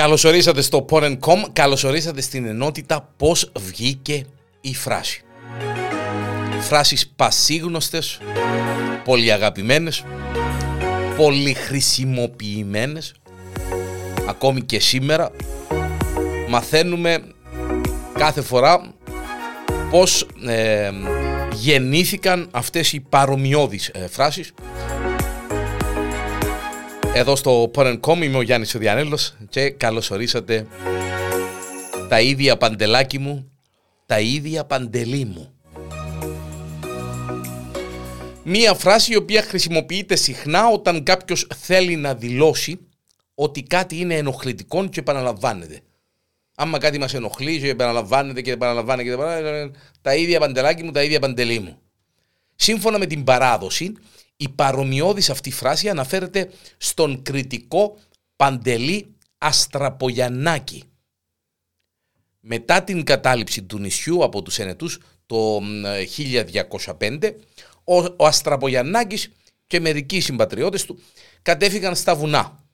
Καλωσορίσατε στο Pornen.com, καλωσορίσατε στην ενότητα πώς βγήκε η φράση. Φράσεις πασίγνωστες, πολύ αγαπημένες, πολύ χρησιμοποιημένες. Ακόμη και σήμερα μαθαίνουμε κάθε φορά πώς γεννήθηκαν αυτές οι παρομοιώδεις φράσεις. Εδώ στο Pornen.com είμαι ο Γιάννης Διανέλος και καλωσορίσατε τα ίδια Παντελάκι μου, τα ίδια Παντελή μου. Μία φράση η οποία χρησιμοποιείται συχνά όταν κάποιος θέλει να δηλώσει ότι κάτι είναι ενοχλητικό και επαναλαμβάνεται. Άμα κάτι μας ενοχλεί και επαναλαμβάνεται, τα ίδια Παντελάκι μου, τα ίδια Παντελή μου. Σύμφωνα με την παράδοση, η παρομοιώδης αυτή φράση αναφέρεται στον κρητικό Παντελή Αστραπογιανάκη. Μετά την κατάληψη του νησιού από τους Ενετούς το 1205, ο Αστραπογιαννάκης και μερικοί συμπατριώτες του κατέφυγαν στα βουνά.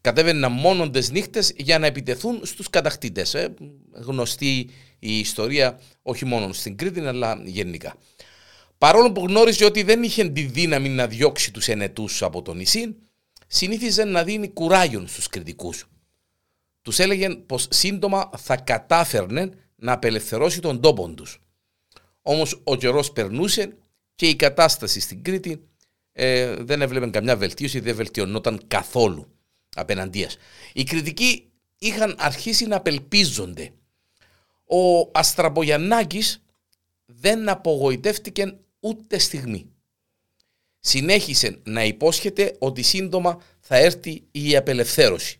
Κατέβαιναν μόνον τις νύχτες για να επιτεθούν στους κατακτήτες. Γνωστή η ιστορία όχι μόνο στην Κρήτη αλλά γενικά. Παρόλο που γνώριζε ότι δεν είχε τη δύναμη να διώξει τους Ενετούς από το νησί, συνήθιζε να δίνει κουράγιον στους Κρητικούς. Τους έλεγε πως σύντομα θα κατάφερνε να απελευθερώσει τον τόπο τους. Όμως ο καιρός περνούσε και η κατάσταση στην Κρήτη δεν έβλεπε καμιά βελτίωση, δεν βελτιωνόταν καθόλου απέναντίας. Οι Κρητικοί είχαν αρχίσει να απελπίζονται. Ο Αστραπογιαννάκης δεν απογοητεύτηκε ούτε στιγμή. Συνέχισε να υπόσχεται ότι σύντομα θα έρθει η απελευθέρωση.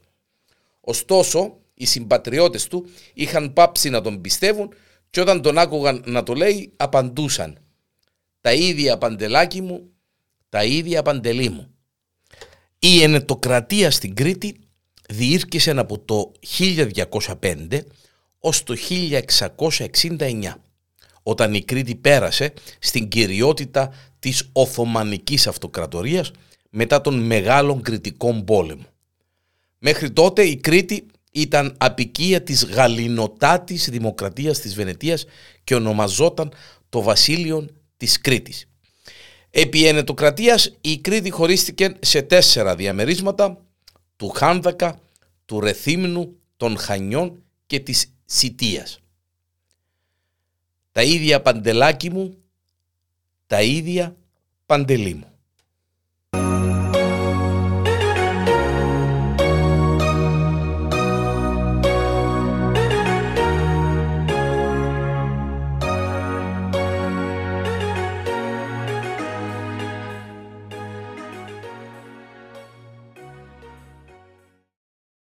Ωστόσο, οι συμπατριώτες του είχαν πάψει να τον πιστεύουν και όταν τον άκουγαν να το λέει, απαντούσαν: τα ίδια Παντελάκι μου, τα ίδια Παντελή μου. Η ενετοκρατία στην Κρήτη διήρκησε από το 1205 ως το 1669, όταν η Κρήτη πέρασε στην κυριότητα της Οθωμανικής Αυτοκρατορίας μετά τον μεγάλο Κρητικό πόλεμο. Μέχρι τότε η Κρήτη ήταν αποικία της γαληνοτάτης δημοκρατίας της Βενετίας και ονομαζόταν το Βασίλειο της Κρήτης. Επί ενετοκρατίας η Κρήτη χωρίστηκε σε 4 διαμερίσματα: του Χάνδακα, του Ρεθύμνου, των Χανιών και της Σιτείας. Τα ίδια Παντελάκι μου, τα ίδια Παντελή μου.